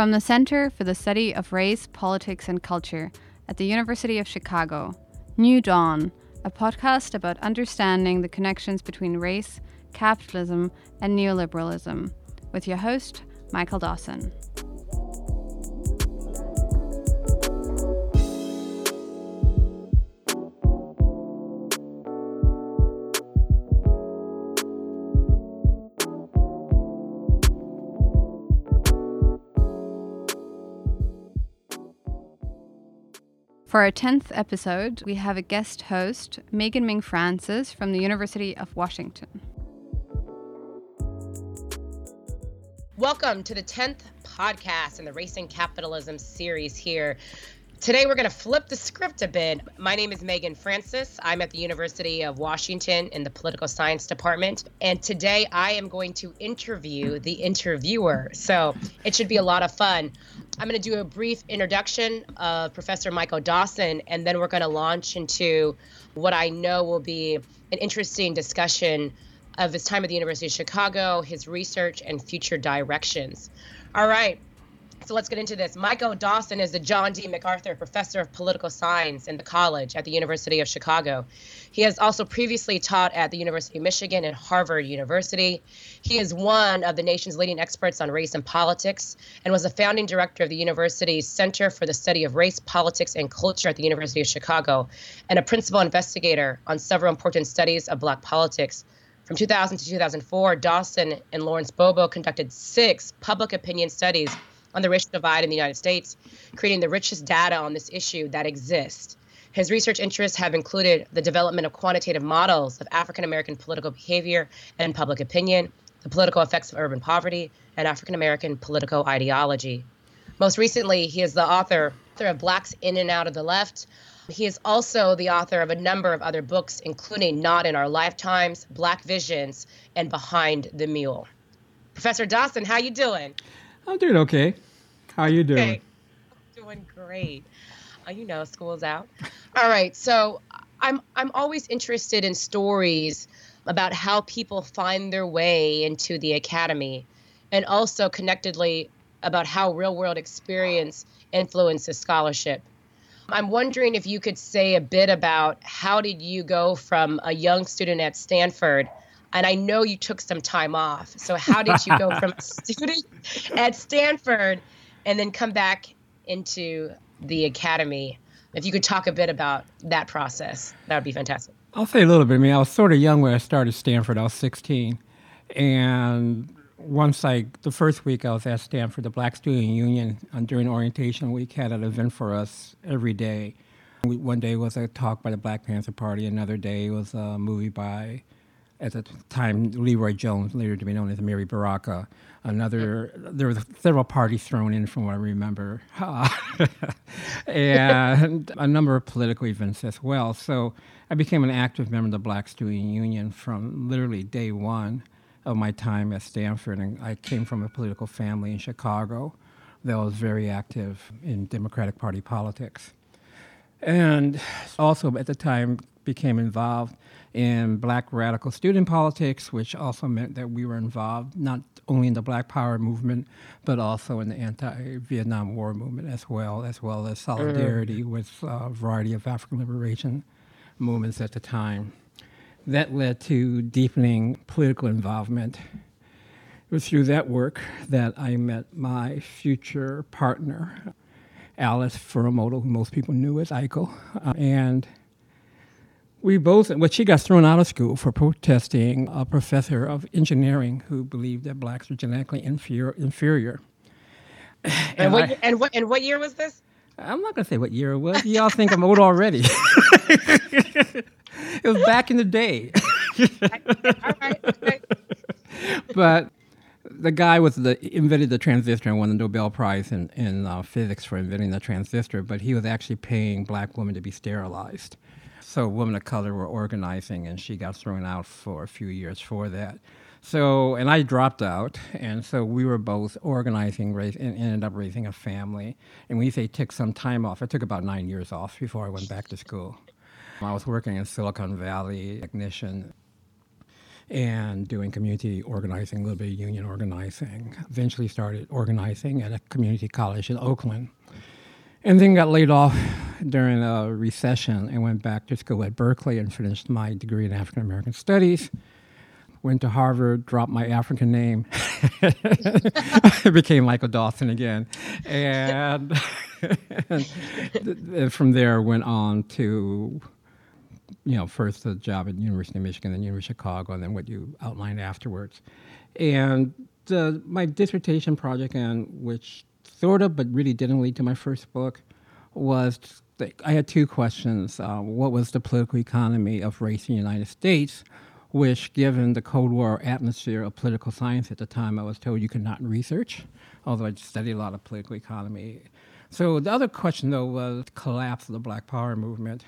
From the Center for the Study of Race, Politics, and Culture at the University of Chicago, New Dawn, a podcast about understanding the connections between race, capitalism, and neoliberalism, with your host, Michael Dawson. For our 10th episode, we have a guest host, Megan Ming Francis from the University of Washington. Welcome to the 10th podcast in the Racing Capitalism series here. Today, we're going to flip the script a bit. My name is Megan Francis. I'm at the University of Washington in the Political Science Department. And today, I am going to interview the interviewer. So it should be a lot of fun. I'm going to do a brief introduction of Professor Michael Dawson, and then we're going to launch into what I know will be an interesting discussion of his time at the University of Chicago, his research, and future directions. All right. So let's get into this. Michael Dawson is the John D. MacArthur Professor of Political Science in the college at the University of Chicago. He has also previously taught at the University of Michigan and Harvard University. He is one of the nation's leading experts on race and politics and was a founding director of the university's Center for the Study of Race, Politics, and Culture at the University of Chicago, and a principal investigator on several important studies of Black politics. From 2000 to 2004, Dawson and Lawrence Bobo conducted 6 public opinion studies on the racial divide in the United States, creating the richest data on this issue that exists. His research interests have included the development of quantitative models of African-American political behavior and public opinion, the political effects of urban poverty, and African-American political ideology. Most recently, he is the author of Blacks In and Out of the Left. He is also the author of a number of other books, including Not in Our Lifetimes, Black Visions, and Behind the Mule. Professor Dawson, how you doing? I'm doing okay. How are you doing? Okay. I'm doing great. School's out. All right. So I'm always interested in stories about how people find their way into the academy, and also connectedly about how real world experience influences scholarship. I'm wondering if you could say a bit about how did you go from a young student at Stanford. And I know you took some time off. So how did you go from a student at Stanford and then come back into the academy? If you could talk a bit about that process, that would be fantastic. I'll say a little bit. I mean, I was sort of young when I started Stanford. I was 16. And the first week I was at Stanford, the Black Student Union during orientation week had an event for us every day. One day was a talk by the Black Panther Party. Another day was a movie by, at the time, Leroy Jones, later to be known as Mary Baraka. There were several parties thrown in from what I remember. And a number of political events as well. So I became an active member of the Black Student Union from literally day one of my time at Stanford. And I came from a political family in Chicago that was very active in Democratic Party politics. And also at the time became involved in Black radical student politics, which also meant that we were involved not only in the Black Power movement, but also in the anti-Vietnam War movement as well as solidarity with a variety of African liberation movements at the time. That led to deepening political involvement. It was through that work that I met my future partner, Alice Furumoto, who most people knew as Aiko, and we both, she got thrown out of school for protesting a professor of engineering who believed that blacks were genetically inferior. And what year was this? I'm not going to say what year it was. Y'all think I'm old already. It was back in the day. All right. Okay. But the guy invented the transistor and won the Nobel Prize in physics for inventing the transistor, but he was actually paying black women to be sterilized. So women of color were organizing, and she got thrown out for a few years for that. So, and I dropped out, and so we were both organizing, and ended up raising a family. And when you say took some time off, I took about 9 years off before I went back to school. I was working in Silicon Valley, technician, and doing community organizing, a little bit of union organizing. Eventually started organizing at a community college in Oakland. And then got laid off during a recession and went back to school at Berkeley and finished my degree in African-American studies. Went to Harvard, dropped my African name. I became Michael Dawson again. And, and from there went on to, you know, first a job at the University of Michigan, then University of Chicago, and then what you outlined afterwards. And my dissertation project, and which sort of, but really didn't lead to my first book, was I had two questions. What was the political economy of race in the United States, which, given the Cold War atmosphere of political science at the time, I was told you could not research, although I studied a lot of political economy. So the other question, though, was the collapse of the Black Power movement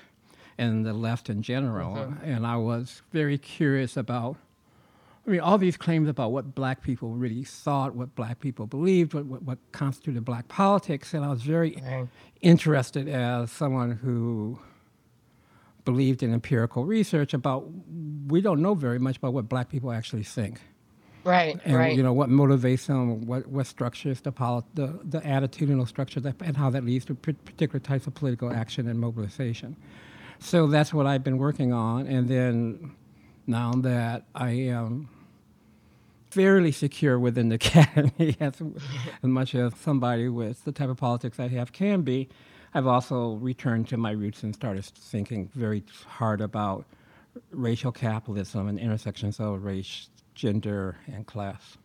and the left in general. Mm-hmm. And I was very curious about, I mean, all these claims about what black people really thought, what black people believed, what constituted black politics. And I was very interested as someone who believed in empirical research about, we don't know very much about what black people actually think. Right, and, right. You know, what motivates them, what structures, the attitudinal structure, and how that leads to particular types of political action and mobilization. So that's what I've been working on. And then now that I am fairly secure within the academy, as much as somebody with the type of politics I have can be, I've also returned to my roots and started thinking very hard about racial capitalism and intersections of race, gender, and class.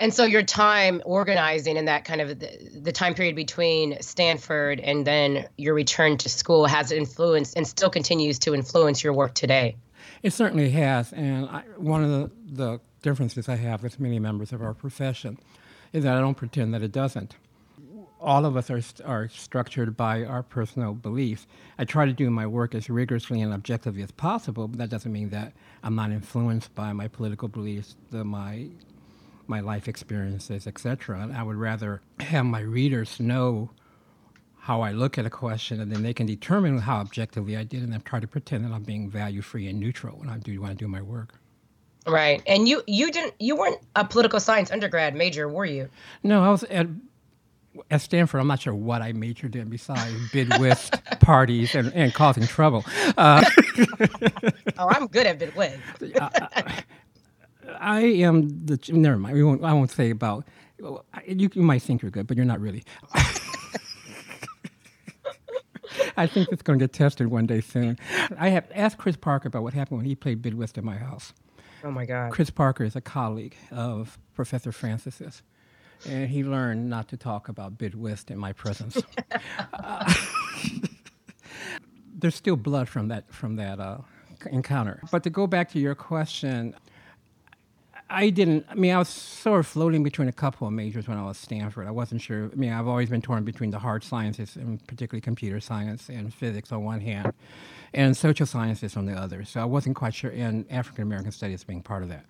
And so your time organizing in that kind of the time period between Stanford and then your return to school has influenced and still continues to influence your work today. It certainly has. And one of the differences I have with many members of our profession is that I don't pretend that it doesn't. All of us are structured by our personal beliefs. I try to do my work as rigorously and objectively as possible, but that doesn't mean that I'm not influenced by my political beliefs, my life experiences, etc. And I would rather have my readers know how I look at a question, and then they can determine how objectively I did, and then try to pretend that I'm being value-free and neutral when I do my work. Right. And you weren't a political science undergrad major, were you? No, I was at Stanford. I'm not sure what I majored in besides bid-whist parties and causing trouble. Oh, I'm good at bid-whist. I am the... Never mind. I won't say about... You might think you're good, but you're not really. I think it's going to get tested one day soon. I have asked Chris Parker about what happened when he played bid-whist at my house. Oh, my God. Chris Parker is a colleague of Professor Francis's, and he learned not to talk about bid-whist in my presence. There's still blood from that encounter. But to go back to your question... I was sort of floating between a couple of majors when I was at Stanford. I wasn't sure. I mean, I've always been torn between the hard sciences, and particularly computer science and physics on one hand, and social sciences on the other. So I wasn't quite sure, and African-American studies being part of that.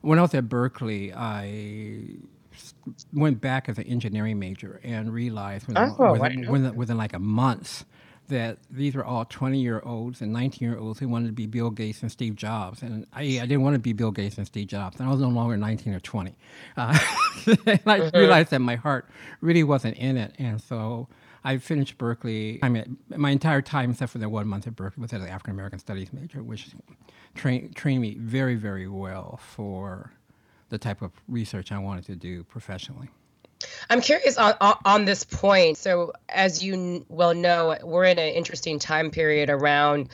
When I was at Berkeley, I went back as an engineering major and realized within like a month that these were all 20-year-olds and 19-year-olds who wanted to be Bill Gates and Steve Jobs. And I didn't want to be Bill Gates and Steve Jobs. And I was no longer 19 or 20. And I realized that my heart really wasn't in it. And so I finished Berkeley. I mean, my entire time, except for that 1 month at Berkeley, was as an African-American studies major, which trained me very, very well for the type of research I wanted to do professionally. I'm curious on this point. So as you well know, we're in an interesting time period around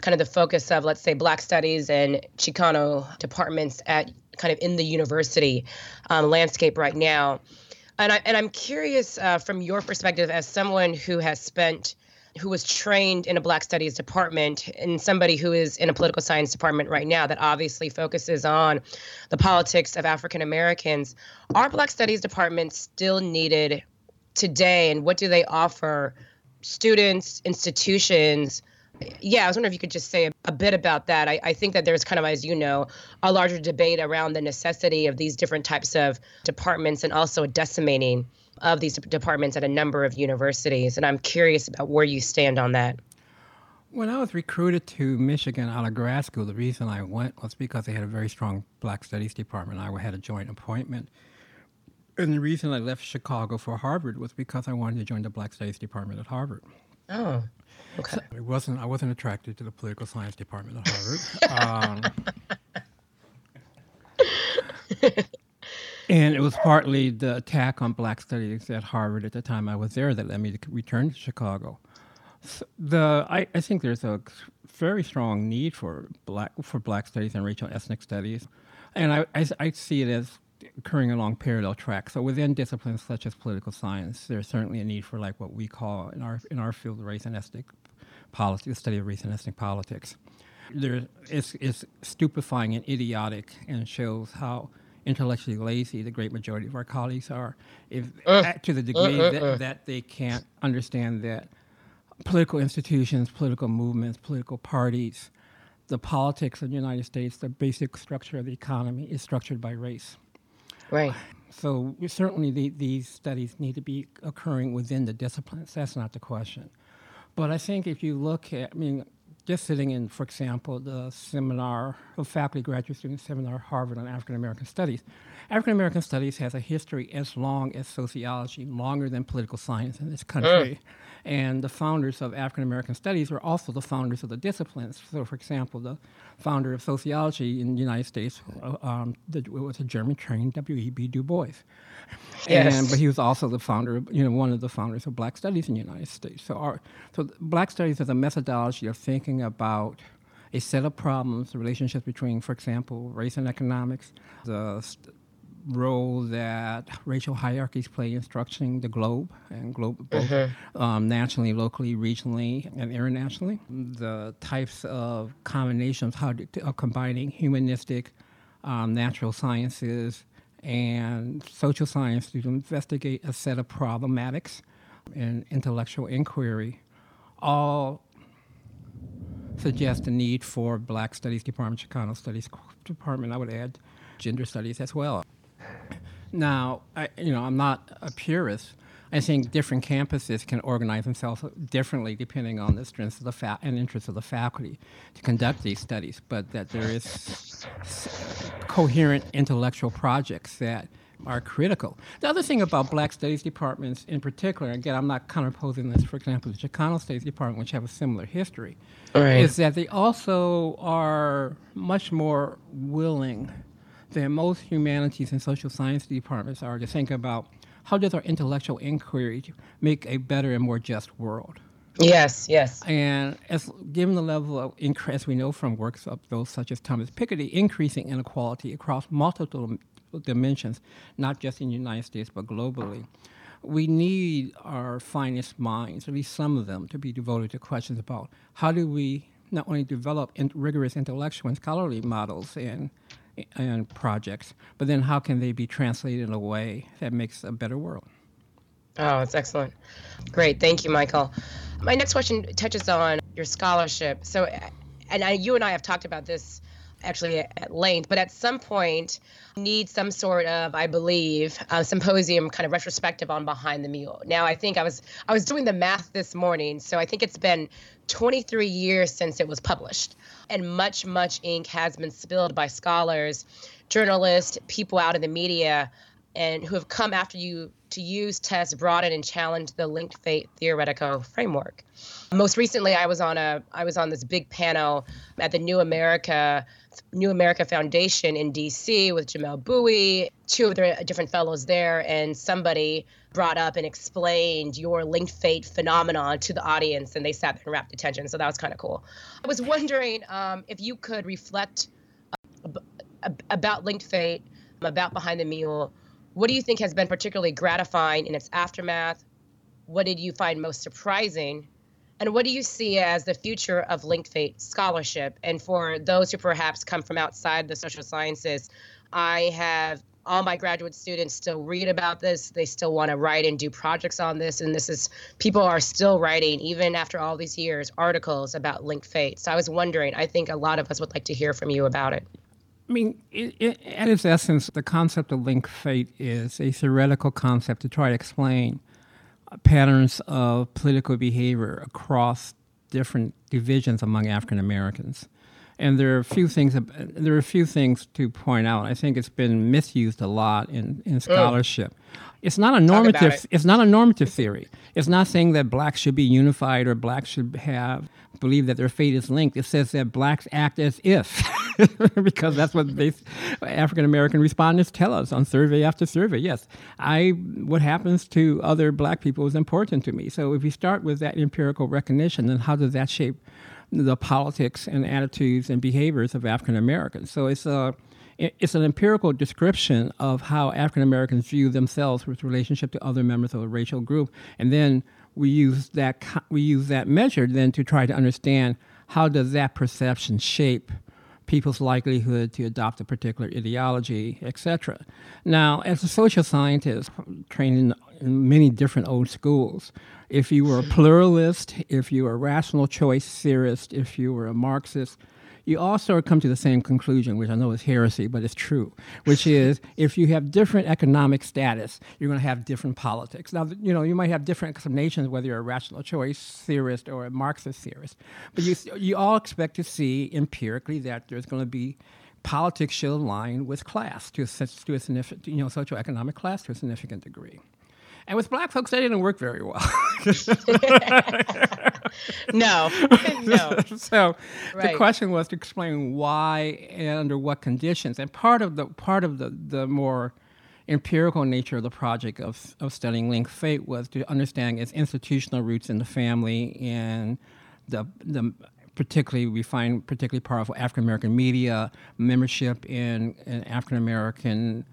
kind of the focus of, let's say, Black Studies and Chicano departments at kind of in the university landscape right now. And I'm curious from your perspective as someone who was trained in a Black Studies department and somebody who is in a political science department right now that obviously focuses on the politics of African Americans, are Black Studies departments still needed today? And what do they offer students, institutions? Yeah, I was wondering if you could just say a bit about that. I think that there's kind of, as you know, a larger debate around the necessity of these different types of departments and also decimating of these departments at a number of universities. And I'm curious about where you stand on that. When I was recruited to Michigan out of grad school, the reason I went was because they had a very strong Black Studies department. I had a joint appointment. And the reason I left Chicago for Harvard was because I wanted to join the Black Studies department at Harvard. Oh, okay. So I wasn't attracted to the political science department at Harvard. And it was partly the attack on Black Studies at Harvard at the time I was there that led me to return to Chicago. So I think there's a very strong need for Black Studies and racial ethnic studies, and I see it as occurring along parallel tracks. So within disciplines such as political science, there's certainly a need for like what we call in our field race and ethnic politics, the study of race and ethnic politics. It's stupefying and idiotic, and shows how intellectually lazy the great majority of our colleagues are, to the degree that they can't understand that political institutions, political movements, political parties, the politics of the United States, the basic structure of the economy is structured by race. Right. So certainly these studies need to be occurring within the disciplines. That's not the question. But I think if you look at, just sitting in, for example, the seminar, the faculty graduate student seminar at Harvard on African-American studies. African-American studies has a history as long as sociology, longer than political science in this country. And the founders of African-American studies were also the founders of the disciplines. So, for example, the founder of sociology in the United States was a German-trained W.E.B. Du Bois. Yes. But he was also the founder, one of the founders of Black Studies in the United States. So Black Studies is a methodology of thinking about a set of problems, the relationships between, for example, race and economics, the role that racial hierarchies play in structuring the globe, both nationally, locally, regionally, and internationally. The types of combinations, how combining humanistic, natural sciences, and social science to investigate a set of problematics and intellectual inquiry, all suggest the need for Black Studies Department, Chicano Studies Department. I would add gender studies as well. Now, I'm not a purist. I think different campuses can organize themselves differently depending on the strengths of the and interests of the faculty to conduct these studies, but that there is coherent intellectual projects that are critical. The other thing about Black Studies departments in particular, again, I'm not counterposing this, for example, the Chicano Studies department, which have a similar history, is that they also are much more willing than most humanities and social science departments are to think about how does our intellectual inquiry make a better and more just world. Yes. And given the level of increase, as we know from works of those such as Thomas Piketty, increasing inequality across multiple dimensions, not just in the United States but globally, we need our finest minds, at least some of them, to be devoted to questions about how do we not only develop rigorous intellectual and scholarly models and projects, but then how can they be translated in a way that makes a better world? Oh, that's excellent. Great. Thank you, Michael. My next question touches on your scholarship. So, you and I have talked about this actually at length, but at some point need some sort of, I believe, symposium kind of retrospective on Behind the Mule. Now, I think I was doing the math this morning, so I think it's been 23 years since it was published, and much ink has been spilled by scholars, journalists, people out in the media, and who have come after you to use, test, broaden, and challenge the linked fate theoretical framework. Most recently, I was on this big panel at the New America Foundation in D.C. with Jamel Bowie, two other different fellows there, and somebody brought up and explained your linked fate phenomenon to the audience, and they sat there in rapt attention, so that was kind of cool. I was wondering if you could reflect about linked fate, about Behind the Mule. What do you think has been particularly gratifying in its aftermath? What did you find most surprising? And what do you see as the future of linked fate scholarship? And for those who perhaps come from outside the social sciences, I have all my graduate students still read about this. They still want to write and do projects on this. And people are still writing, even after all these years, articles about linked fate. So I was wondering, I think a lot of us would like to hear from you about it. At its essence, the concept of linked fate is a theoretical concept to try to explain patterns of political behavior across different divisions among African Americans. And there are a few things to point out. I think it's been misused a lot in scholarship. It's not a normative theory. It's not saying that blacks should be unified or blacks should believe that their fate is linked. It says that blacks act as if, because that's what African-American respondents tell us on survey after survey. Yes, what happens to other black people is important to me. So if you start with that empirical recognition, then how does that shape the politics and attitudes and behaviors of African Americans? So it's an empirical description of how African Americans view themselves with relationship to other members of a racial group, and then we use that measure then to try to understand how does that perception shape people's likelihood to adopt a particular ideology, etc. Now, as a social scientist trained in many different old schools, if you were a pluralist, if you were a rational choice theorist, if you were a Marxist, you all sort of come to the same conclusion, which I know is heresy, but it's true, which is if you have different economic status, you're going to have different politics. Now, you might have different explanations whether you're a rational choice theorist or a Marxist theorist, but you all expect to see empirically that there's going to be politics should align with class to a significant, socioeconomic class to a significant degree. And with black folks, that didn't work very well. No. So right. The question was to explain why and under what conditions. And part of the more empirical nature of the project of studying linked fate was to understand its institutional roots in the family and the particularly we find particularly powerful African American media membership in African American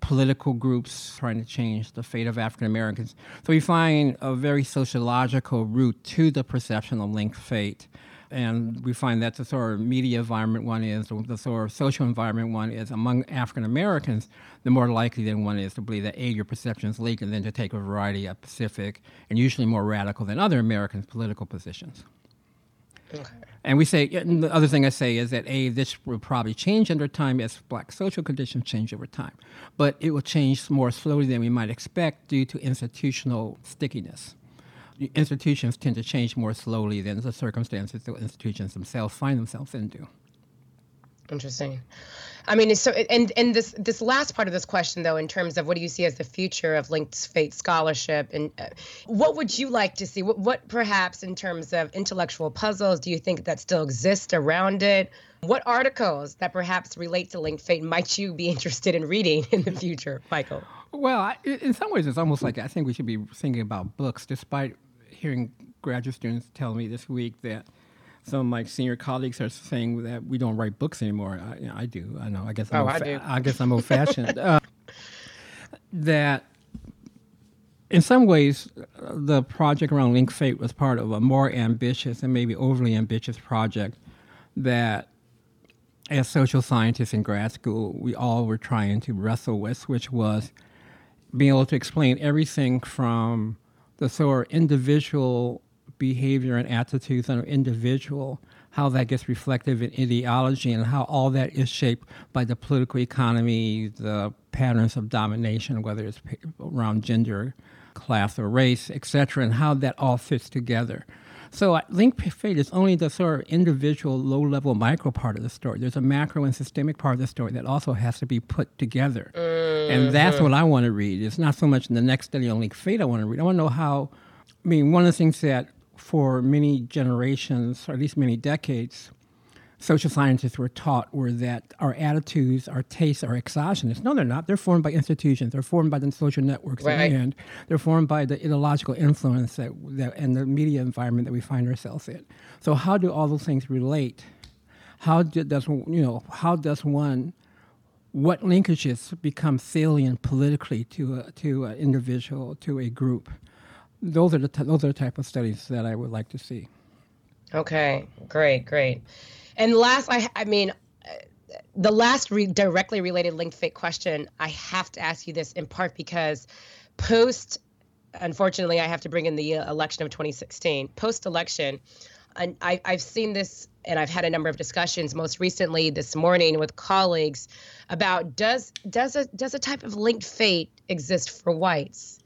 political groups trying to change the fate of African Americans. So we find a very sociological route to the perception of linked fate. And we find that the sort of media environment one is, the sort of social environment one is among African Americans, the more likely than one is to believe that, A, your perception is linked, and then to take a variety of specific and usually more radical than other Americans' political positions. Okay. And we say, and the other thing I say is that, A, this will probably change under time as black social conditions change over time. But it will change more slowly than we might expect due to institutional stickiness. The institutions tend to change more slowly than the circumstances that institutions themselves find themselves in do. Interesting. I mean, so and this last part of this question, though, in terms of what do you see as the future of linked fate scholarship, and what would you like to see? What perhaps in terms of intellectual puzzles do you think that still exist around it? What articles that perhaps relate to linked fate might you be interested in reading in the future, Michael? Well, in some ways, it's almost like I think we should be thinking about books, despite hearing graduate students tell me this week that some of my senior colleagues are saying that we don't write books anymore. I do. I know. I guess I'm old-fashioned. That in some ways, the project around Linked Fate was part of a more ambitious and maybe overly ambitious project that, as social scientists in grad school, we all were trying to wrestle with, which was being able to explain everything from the sort of individual behavior and attitudes on an individual, how that gets reflective in ideology, and how all that is shaped by the political economy, the patterns of domination, whether it's around gender, class, or race, etc., and how that all fits together. So linked fate is only the sort of individual, low-level micro part of the story. There's a macro and systemic part of the story that also has to be put together. And that's what I want to read. It's not so much in the next study on linked fate I want to read. I want to know how, I mean, one of the things that for many generations, or at least many decades, social scientists were taught were that our attitudes, our tastes are exogenous. No, they're not. They're formed by institutions. They're formed by the social networks. Right. And they're formed by the ideological influence that and the media environment that we find ourselves in. So how do all those things relate? What linkages become salient politically to an individual, to a group? Those are the type of studies that I would like to see. Okay, great. And last, directly related linked fate question, I have to ask you this in part because unfortunately, I have to bring in the election of 2016. Post-election, and I've seen this, and I've had a number of discussions most recently this morning with colleagues about does a type of linked fate exist for whites?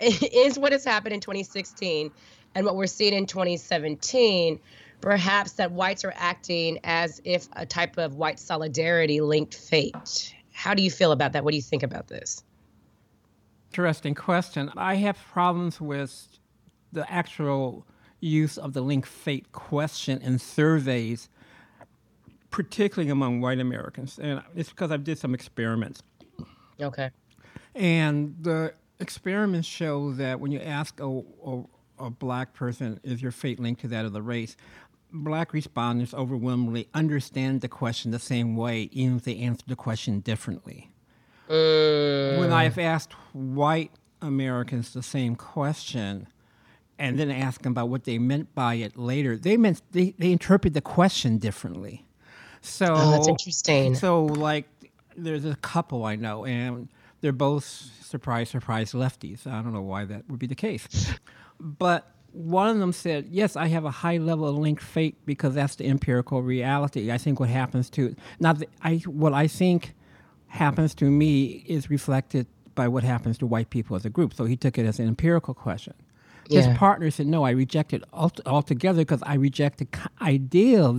Is what has happened in 2016 and what we're seeing in 2017, perhaps that whites are acting as if a type of white solidarity linked fate. How do you feel about that? What do you think about this? Interesting question. I have problems with the actual use of the linked fate question in surveys, particularly among white Americans. And it's because I did some experiments. Okay. And the experiments show that when you ask a black person, is your fate linked to that of the race, black respondents overwhelmingly understand the question the same way, even if they answer the question differently. When I've asked white Americans the same question and then ask them about what they meant by it later, they interpret the question differently. So that's interesting. So, like, there's a couple I know, and they're both, surprise, lefties. I don't know why that would be the case. But one of them said, yes, I have a high level of linked fate because that's the empirical reality. I think what happens to happens to me is reflected by what happens to white people as a group. So he took it as an empirical question. Yeah. His partner said, no, I reject it altogether because I reject the idea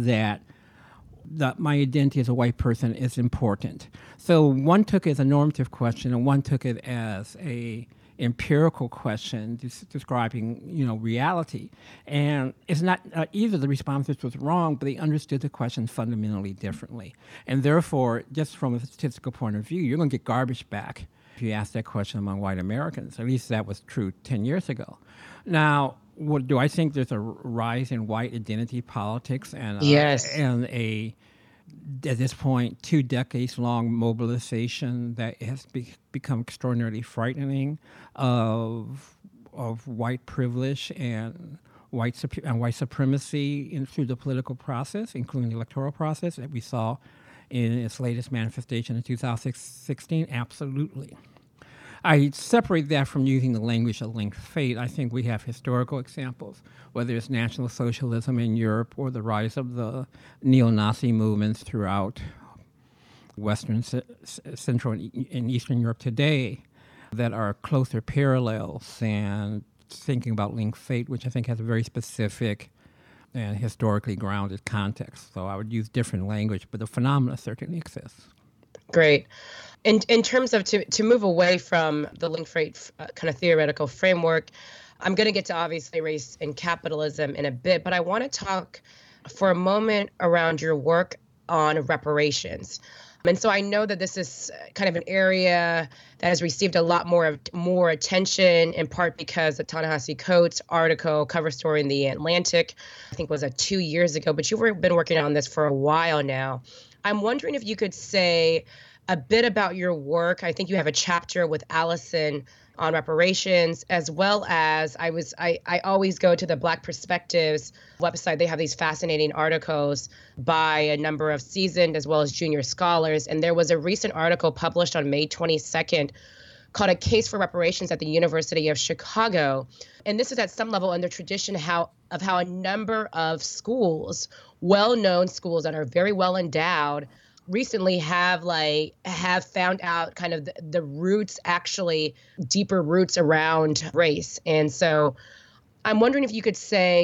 that my identity as a white person is important. So one took it as a normative question and one took it as a empirical question describing, reality. And it's not either the responses was wrong, but they understood the question fundamentally differently. And therefore, just from a statistical point of view, you're going to get garbage back if you ask that question among white Americans. At least that was true 10 years ago. Now, do I think there's a rise in white identity politics and at this point, 2 decades-long mobilization that has become extraordinarily frightening of white privilege and white supremacy through the political process, including the electoral process that we saw in its latest manifestation in 2016? Absolutely. I separate that from using the language of linked fate. I think we have historical examples, whether it's National Socialism in Europe or the rise of the neo-Nazi movements throughout Western, Central, and Eastern Europe today that are closer parallels than thinking about linked fate, which I think has a very specific and historically grounded context. So I would use different language, but the phenomena certainly exists. Great. In terms of to move away from the linked fate kind of theoretical framework, I'm going to get to obviously race and capitalism in a bit, but I want to talk for a moment around your work on reparations. And so I know that this is kind of an area that has received a lot more attention, in part because of Ta-Nehisi Coates' article, cover story in The Atlantic, I think was 2 years ago, but you've been working on this for a while now. I'm wondering if you could say a bit about your work. I think you have a chapter with Allison on reparations, as well as I always go to the Black Perspectives website. They have these fascinating articles by a number of seasoned as well as junior scholars. And there was a recent article published on May 22nd called A Case for Reparations at the University of Chicago. And this is at some level in the tradition of how a number of schools, well-known schools that are very well endowed, recently have found out kind of the roots, actually deeper roots around race. And so I'm wondering if you could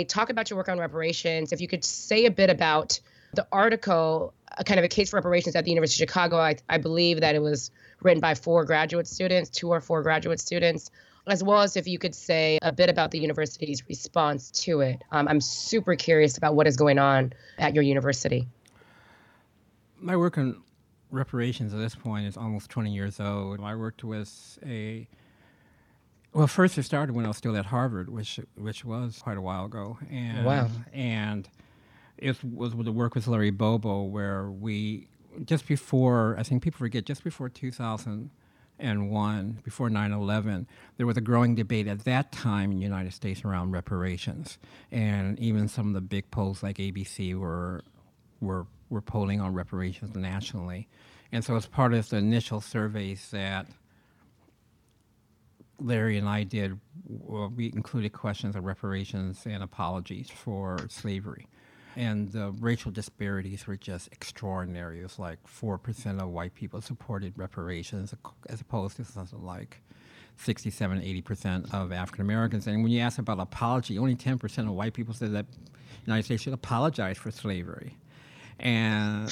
talk about your work on reparations, if you could say a bit about the article, kind of a case for reparations at the University of Chicago. I believe that it was written by 2 or 4 graduate students, as well as if you could say a bit about the university's response to it. I'm super curious about what is going on at your university. My work on reparations at this point is almost 20 years old. I worked with first it started when I was still at Harvard, which was quite a while ago. And, wow. And it was the work with Larry Bobo where we, just before 2001, before 9/11, there was a growing debate at that time in the United States around reparations. And even some of the big polls like ABC were polling on reparations nationally. And so as part of the initial surveys that Larry and I did, we included questions of reparations and apologies for slavery. And the racial disparities were just extraordinary. It was like 4% of white people supported reparations as opposed to something like 67, 80% of African-Americans. And when you ask about apology, only 10% of white people said that the United States should apologize for slavery. And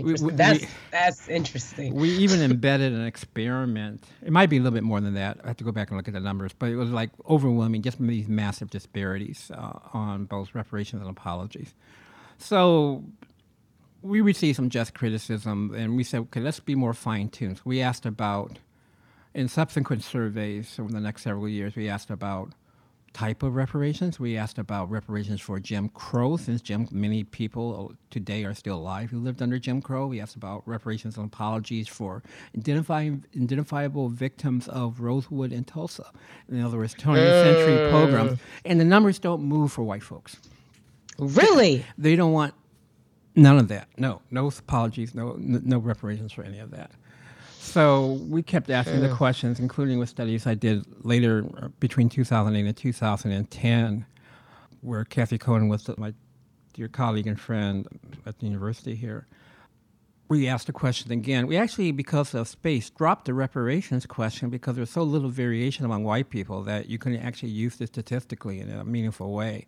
that's interesting. We even embedded an experiment. It might be a little bit more than that. I have to go back and look at the numbers, but it was like overwhelming, just these massive disparities on both reparations and apologies. So we received some just criticism, and we said, okay, let's be more fine-tuned. So we asked about, in subsequent surveys over the next several years, we asked about type of reparations. We asked about reparations for Jim Crow, since many people today are still alive who lived under Jim Crow. We asked about reparations and apologies for identifiable victims of Rosewood and Tulsa. In other words, 20th century pogroms. And the numbers don't move for white folks. Really? They don't want none of that. No apologies, no reparations for any of that. So we kept asking the questions, including with studies I did later between 2008 and 2010, where Kathy Cohen was my dear colleague and friend at the university here. We asked the question again. We actually, because of space, dropped the reparations question because there's so little variation among white people that you couldn't actually use this statistically in a meaningful way.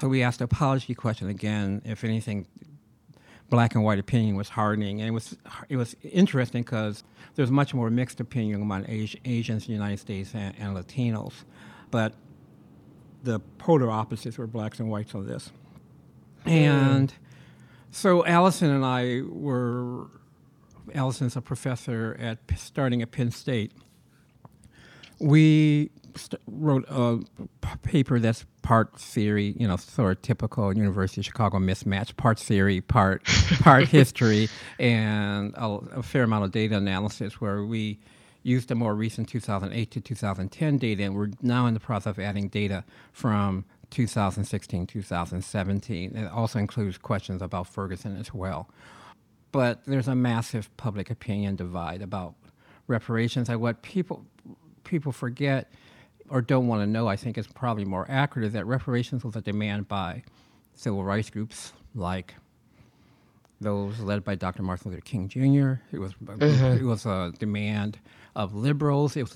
So we asked the apology question again. If anything, black and white opinion was hardening, and it was interesting because there's much more mixed opinion among Asians in the United States and Latinos, but the polar opposites were blacks and whites on this. And so Allison and I were, Allison's a professor starting at Penn State. We wrote a paper that's part theory, sort of typical University of Chicago mismatch, part theory, part history, and a fair amount of data analysis where we used the more recent 2008 to 2010 data, and we're now in the process of adding data from 2016, 2017. It also includes questions about Ferguson as well. But there's a massive public opinion divide about reparations, and what people forget or don't want to know, I think it's probably more accurate, is that reparations was a demand by civil rights groups like those led by Dr. Martin Luther King Jr. It was a demand of liberals. It was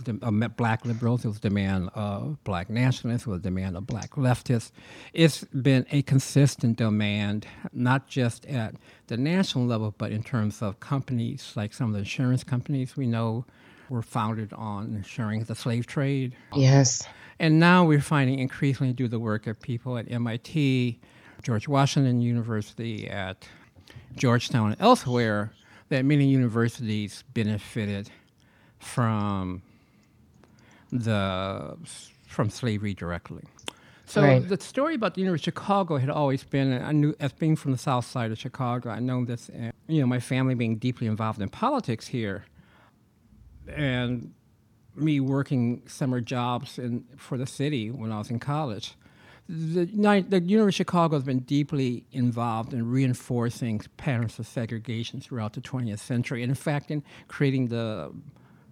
black liberals. It was a demand of black nationalists. It was a demand of black leftists. It's been a consistent demand, not just at the national level, but in terms of companies, like some of the insurance companies we know were founded on ensuring the slave trade. Yes. And now we're finding increasingly do the work of people at MIT, George Washington University, at Georgetown, and elsewhere, that many universities benefited from slavery directly. So The story about the University of Chicago had always been, and I knew, as being from the South Side of Chicago, I know this, and, my family being deeply involved in politics here, and me working summer jobs for the city when I was in college. The University of Chicago has been deeply involved in reinforcing patterns of segregation throughout the 20th century, and in fact, in creating the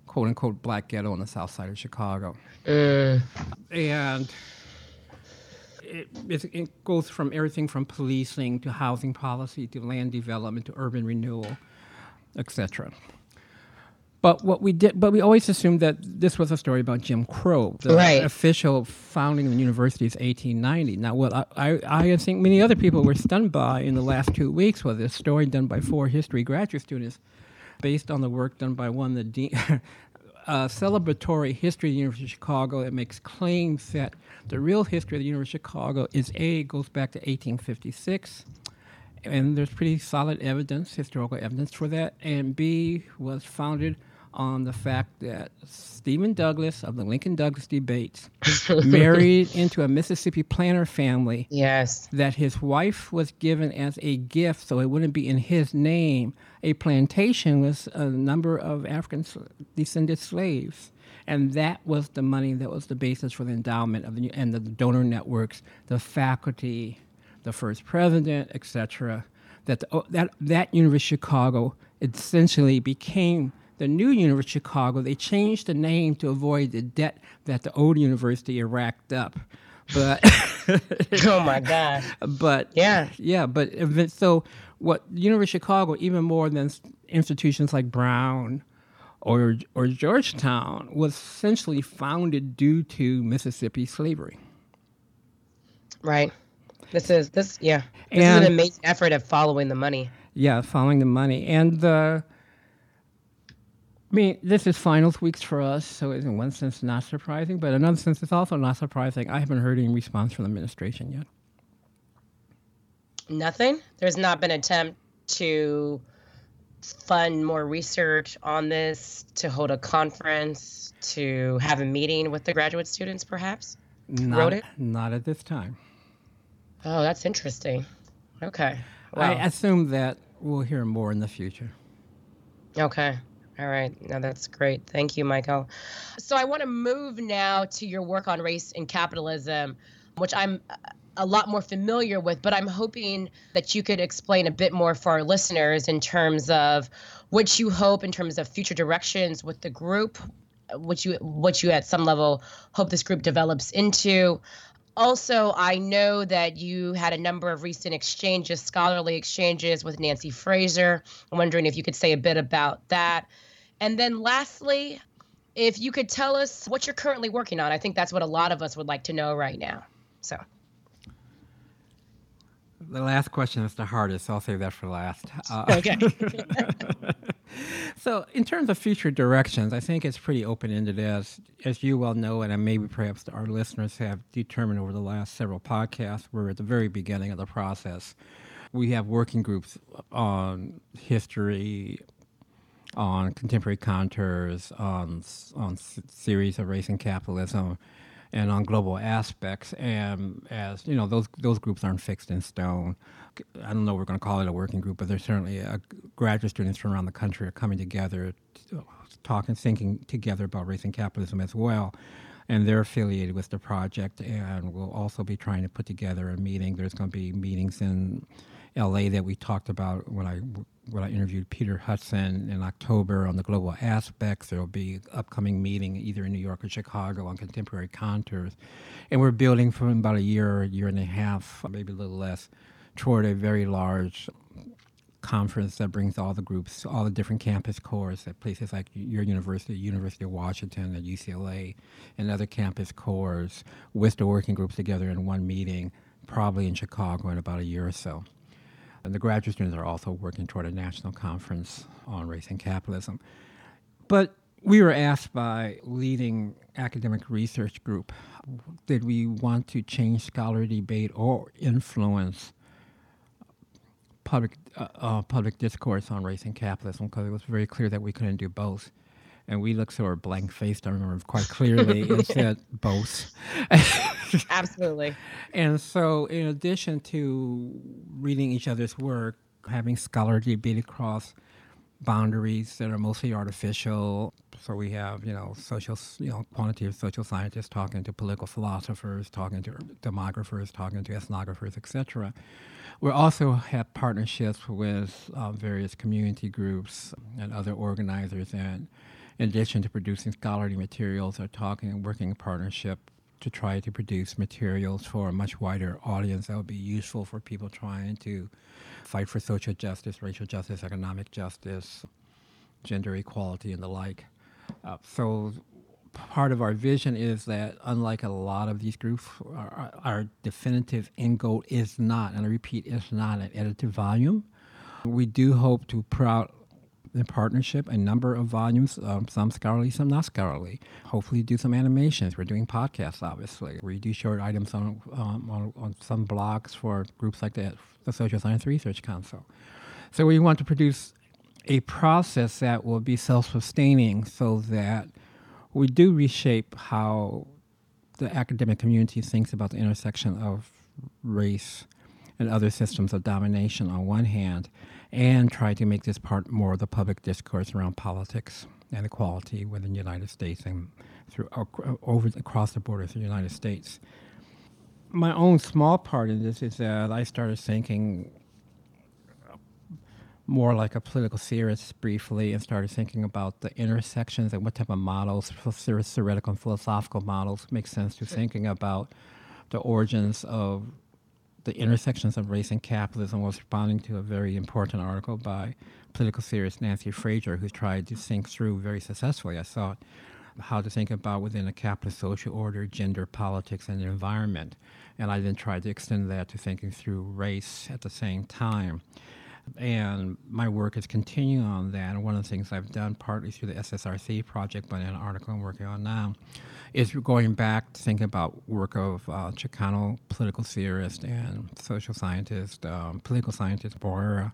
quote-unquote black ghetto on the South Side of Chicago. And it goes from everything from policing to housing policy to land development to urban renewal, etc. But we always assumed that this was a story about Jim Crow, the official founding of the university is 1890. Now, what I think many other people were stunned by in the last 2 weeks was a story done by 4 history graduate students based on the work done by one of the celebratory history of the University of Chicago that makes claims that the real history of the University of Chicago goes back to 1856. And there's pretty solid evidence, historical evidence for that. And B, was founded on the fact that Stephen Douglas of the Lincoln-Douglas debates married into a Mississippi planter family. Yes. That his wife was given as a gift, so it wouldn't be in his name, a plantation with a number of African-descended slaves. And that was the money that was the basis for the endowment and the donor networks, the faculty, the first president, etc., that University of Chicago essentially became the new University of Chicago. They changed the name to avoid the debt that the old university racked up. But oh my God! But yeah. But so what? University of Chicago, even more than institutions like Brown or Georgetown was essentially founded due to Mississippi slavery. Right. This is an amazing effort of following the money. Yeah, following the money. And this is finals weeks for us, so it's in one sense not surprising, but in another sense it's also not surprising. I haven't heard any response from the administration yet. Nothing? There's not been an attempt to fund more research on this, to hold a conference, to have a meeting with the graduate students, perhaps? Not at this time. Oh, that's interesting. Okay. Wow. I assume that we'll hear more in the future. Okay. All right. No, that's great. Thank you, Michael. So I want to move now to your work on race and capitalism, which I'm a lot more familiar with, but I'm hoping that you could explain a bit more for our listeners in terms of what you hope in terms of future directions with the group, what you at some level hope this group develops into. Also, I know that you had a number of recent exchanges, scholarly exchanges with Nancy Fraser. I'm wondering if you could say a bit about that. And then lastly, if you could tell us what you're currently working on. I think that's what a lot of us would like to know right now. So the last question is the hardest, so I'll save that for last. Okay. So in terms of future directions, I think it's pretty open-ended, as you well know, and maybe perhaps our listeners have determined over the last several podcasts. We're at the very beginning of the process. We have working groups on history, on contemporary contours, on theories of race and capitalism, and on global aspects, and as you know, those groups aren't fixed in stone. I don't know if we're going to call it a working group, but there's certainly graduate students from around the country are coming together, talking, thinking together about race and capitalism as well, and they're affiliated with the project, and we'll also be trying to put together a meeting. There's going to be meetings in LA that we talked about when I interviewed Peter Hudson in October on the global aspects. There will be an upcoming meeting either in New York or Chicago on contemporary contours. And we're building from about a year and a half, maybe a little less, toward a very large conference that brings all the groups, all the different campus cores at places like your university, University of Washington and UCLA, and other campus cores with the working groups together in one meeting, probably in Chicago in about a year or so. And the graduate students are also working toward a national conference on race and capitalism. But we were asked by a leading academic research group, did we want to change scholarly debate or influence public discourse on race and capitalism? Because it was very clear that we couldn't do both. And we looked sort of blank-faced, I remember quite clearly, and said both. Absolutely. And so in addition to reading each other's work, having scholarly debate across boundaries that are mostly artificial, so we have, quantitative social scientists talking to political philosophers, talking to demographers, talking to ethnographers, etc. We also have partnerships with various community groups and other organizers, and in addition to producing scholarly materials, are talking and working in partnership to try to produce materials for a much wider audience that would be useful for people trying to fight for social justice, racial justice, economic justice, gender equality, and the like. So part of our vision is that, unlike a lot of these groups, our definitive end goal is not, and I repeat, is not an edited volume. We do hope to in partnership, a number of volumes, some scholarly, some not scholarly. Hopefully do some animations. We're doing podcasts, obviously. We do short items on some blogs for groups like the Social Science Research Council. So we want to produce a process that will be self-sustaining so that we do reshape how the academic community thinks about the intersection of race and other systems of domination on one hand, and try to make this part more of the public discourse around politics and equality within the United States and across the borders of the United States. My own small part in this is that I started thinking more like a political theorist briefly, and started thinking about the intersections and what type of models, theoretical and philosophical models, make sense to thinking about the origins of the intersections of race and capitalism. Was responding to a very important article by political theorist Nancy Fraser, who tried to think through very successfully, I thought, how to think about within a capitalist social order, gender, politics, and the environment. And I then tried to extend that to thinking through race at the same time. And my work is continuing on that. And one of the things I've done, partly through the SSRC project, but in an article I'm working on now, is going back to think about work of Chicano political theorist and social scientist, political scientist Boera,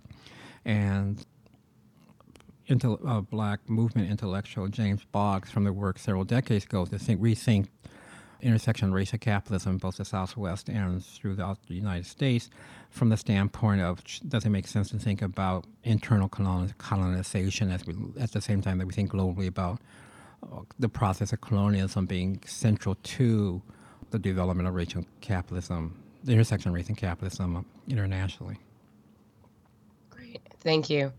and Black movement intellectual James Boggs from the work several decades ago to rethink intersection race and capitalism, both the Southwest and throughout the United States, from the standpoint of does it make sense to think about internal colonization at the same time that we think globally about the process of colonialism being central to the development of racial capitalism, the intersection of race and capitalism internationally. Great, thank you.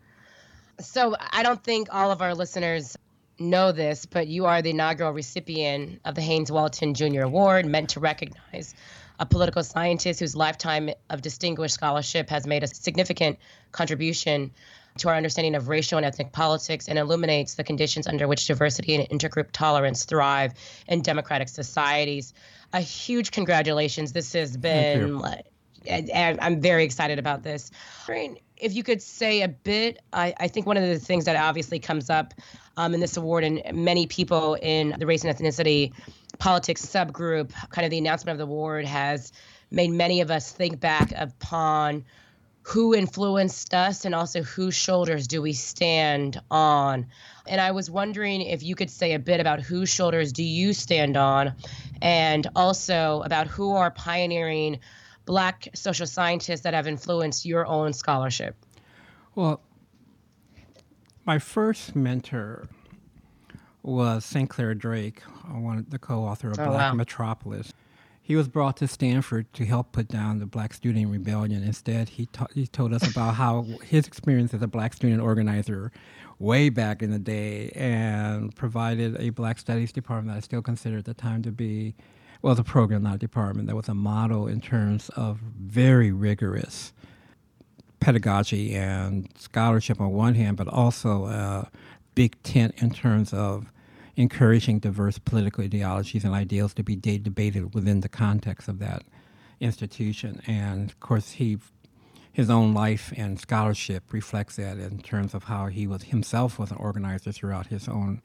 So I don't think all of our listeners know this, but you are the inaugural recipient of the Haynes Walton Jr. Award, meant to recognize a political scientist whose lifetime of distinguished scholarship has made a significant contribution to our understanding of racial and ethnic politics and illuminates the conditions under which diversity and intergroup tolerance thrive in democratic societies. A huge congratulations. This has been, I'm very excited about this. If you could say a bit, I think one of the things that obviously comes up in this award and many people in the race and ethnicity politics subgroup, kind of the announcement of the award has made many of us think back upon who influenced us and also whose shoulders do we stand on. And I was wondering if you could say a bit about whose shoulders do you stand on and also about who are pioneering Black social scientists that have influenced your own scholarship? Well, my first mentor was Sinclair Drake, the co-author of Black Metropolis. He was brought to Stanford to help put down the Black Student Rebellion. Instead, he told us about how his experience as a Black student organizer way back in the day and provided a Black Studies department that I still consider at the time to be the program, not a department, that was a model in terms of very rigorous pedagogy and scholarship on one hand, but also a big tent in terms of encouraging diverse political ideologies and ideals to be debated within the context of that institution. And of course, his own life and scholarship reflects that in terms of how he was himself was an organizer throughout his own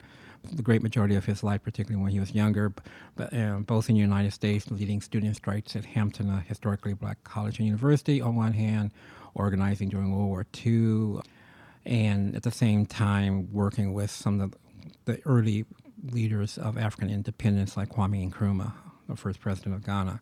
the great majority of his life, particularly when he was younger, but both in the United States, leading student strikes at Hampton, a historically Black college and university on one hand, organizing during World War II, and at the same time working with some of the early leaders of African independence like Kwame Nkrumah, the first president of Ghana.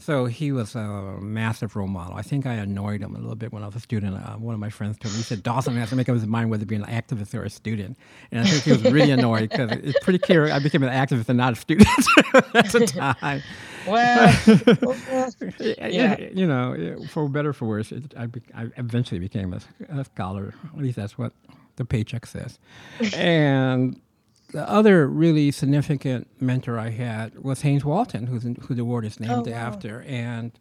So he was a massive role model. I think I annoyed him a little bit when I was a student. One of my friends told me, he said, Dawson has to make up his mind whether to be an activist or a student. And I think he was really annoyed because it's pretty clear I became an activist and not a student at the time. Well, yeah. You know, for better or for worse, I eventually became a scholar. At least that's what the paycheck says. And the other really significant mentor I had was Haynes Walton, who the award is named after. And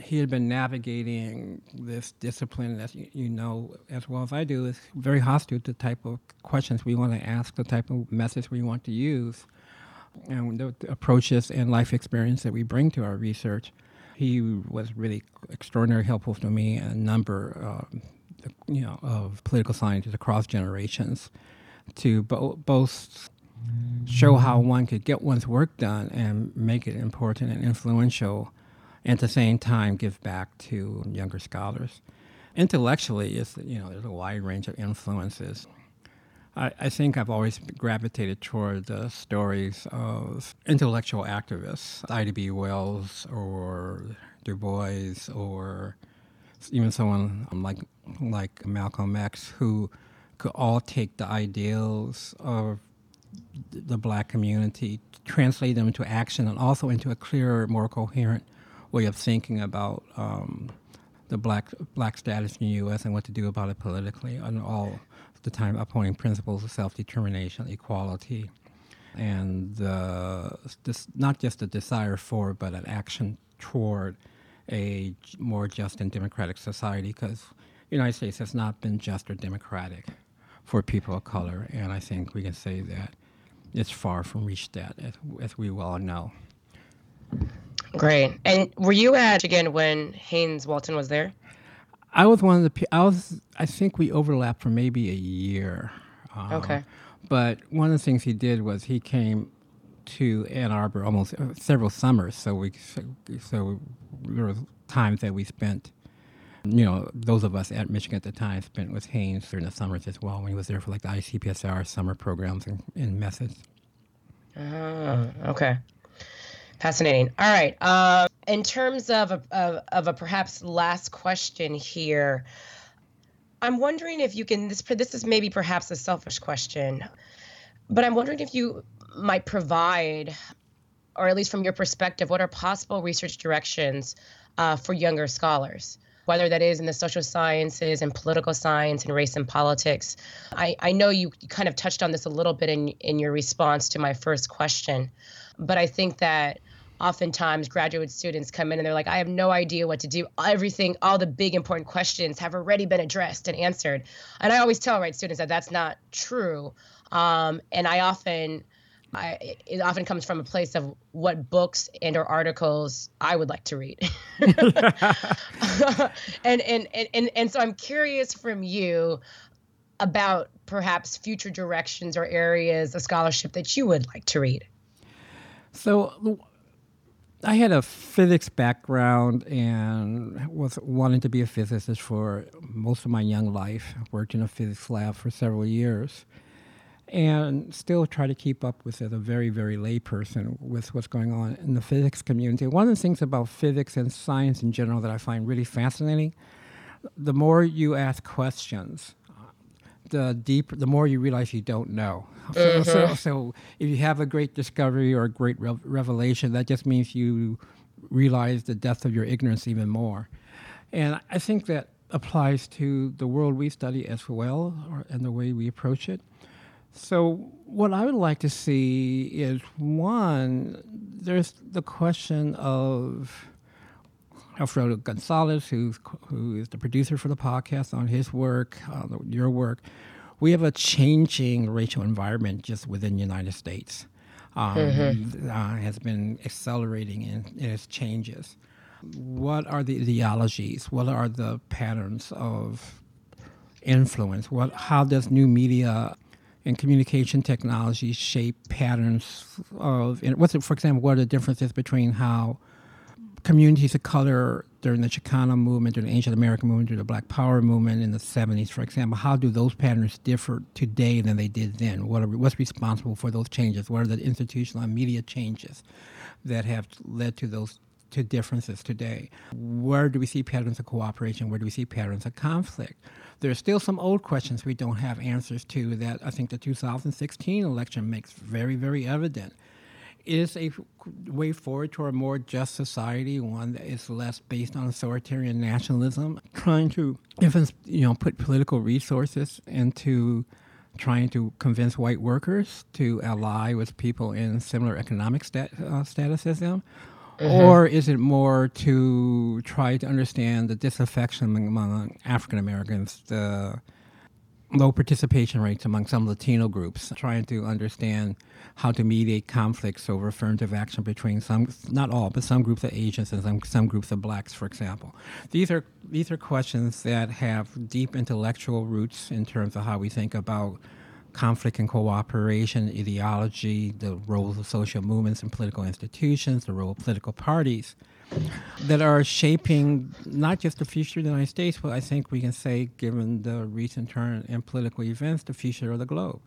he had been navigating this discipline, as you know as well as I do, is very hostile to the type of questions we want to ask, the type of methods we want to use, and the approaches and life experience that we bring to our research. He was really extraordinarily helpful to me and a number of political scientists across generations to both show how one could get one's work done and make it important and influential, and at the same time give back to younger scholars. Intellectually, there's a wide range of influences. I think I've always gravitated toward the stories of intellectual activists, Ida B. Wells or Du Bois, or even someone like Malcolm X, who could all take the ideals of the Black community, translate them into action, and also into a clearer, more coherent way of thinking about the black status in the U.S. and what to do about it politically, and all the time upholding principles of self-determination, equality, and not just a desire for, but an action toward a more just and democratic society, because United States has not been just or democratic for people of color, and I think we can say that it's far from reached that, as we well know. Great. And were you at Michigan when Haynes Walton was there? I was one of the people. I think we overlapped for maybe a year. Okay. But one of the things he did was he came to Ann Arbor almost several summers. So there were times that we spent, you know, those of us at Michigan at the time spent with Haynes during the summers as well, when he was there for like the ICPSR summer programs and methods. Okay. Fascinating. All right. In terms of a perhaps last question here, I'm wondering if you can, this is maybe perhaps a selfish question, but I'm wondering if you might provide, or at least from your perspective, what are possible research directions for younger scholars, whether that is in the social sciences and political science and race and politics. I know you kind of touched on this a little bit in your response to my first question, but I think that oftentimes graduate students come in and they're like, I have no idea what to do. Everything, all the big important questions have already been addressed and answered. And I always tell students that that's not true. And it often comes from a place of what books and or articles I would like to read. and so I'm curious from you about perhaps future directions or areas of scholarship that you would like to read. So I had a physics background and was wanting to be a physicist for most of my young life. I worked in a physics lab for several years and still try to keep up with, as a very, very lay person, with what's going on in the physics community. One of the things about physics and science in general that I find really fascinating, the more you ask questions, the more you realize you don't know. So if you have a great discovery or a great revelation, that just means you realize the depth of your ignorance even more. And I think that applies to the world we study as well, and the way we approach it. So what I would like to see is, one, there's the question of Alfredo Gonzalez, who is the producer for the podcast, on his work, your work. We have a changing racial environment just within the United States. Has been accelerating in its changes. What are the ideologies? What are the patterns of influence? How does new media and communication technology shape patterns of? And for example, what are the differences between how communities of color during the Chicano movement, during the Asian American movement, during the Black Power movement in the 70s, for example? How do those patterns differ today than they did then? What's responsible for those changes? What are the institutional and media changes that have led to those two differences today? Where do we see patterns of cooperation? Where do we see patterns of conflict? There are still some old questions we don't have answers to that I think the 2016 election makes very, very evident. Is a way forward to a more just society, one that is less based on authoritarian nationalism, trying to, put political resources into trying to convince white workers to ally with people in similar economic status as them? Or is it more to try to understand the disaffection among African Americans, the low participation rates among some Latino groups, trying to understand how to mediate conflicts over affirmative action between some, not all, but some groups of Asians and some groups of blacks, for example. These are questions that have deep intellectual roots in terms of how we think about conflict and cooperation, ideology, the roles of social movements and political institutions, the role of political parties, that are shaping not just the future of the United States, but I think we can say, given the recent turn in political events, the future of the globe.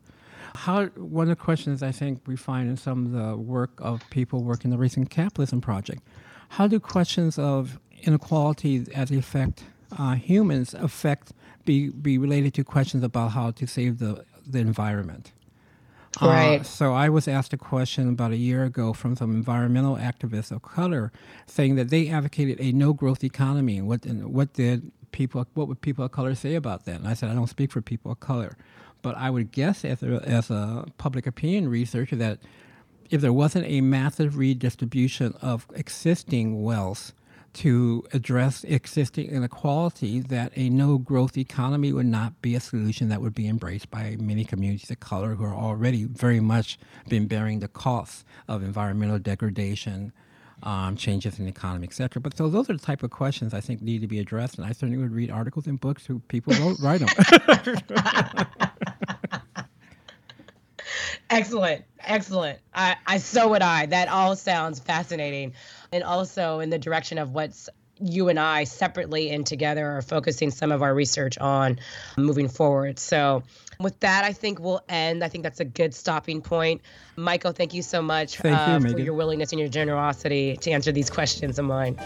One of the questions I think we find in some of the work of people working the Racing Capitalism Project, how do questions of inequality as they affect humans be related to questions about how to save the environment? Right. So I was asked a question about a year ago from some environmental activists of color, saying that they advocated a no-growth economy. What would people of color say about that? And I said, I don't speak for people of color, but I would guess as a public opinion researcher that if there wasn't a massive redistribution of existing wealth to address existing inequality, that a no-growth economy would not be a solution that would be embraced by many communities of color who are already very much been bearing the costs of environmental degradation, changes in the economy, et cetera. But so those are the type of questions I think need to be addressed, and I certainly would read articles and books who people wrote, write them. Excellent. Excellent. So would I. That all sounds fascinating. And also in the direction of what's you and I separately and together are focusing some of our research on moving forward. So with that, I think we'll end. I think that's a good stopping point. Michael, thank you so much for your willingness and your generosity to answer these questions of mine.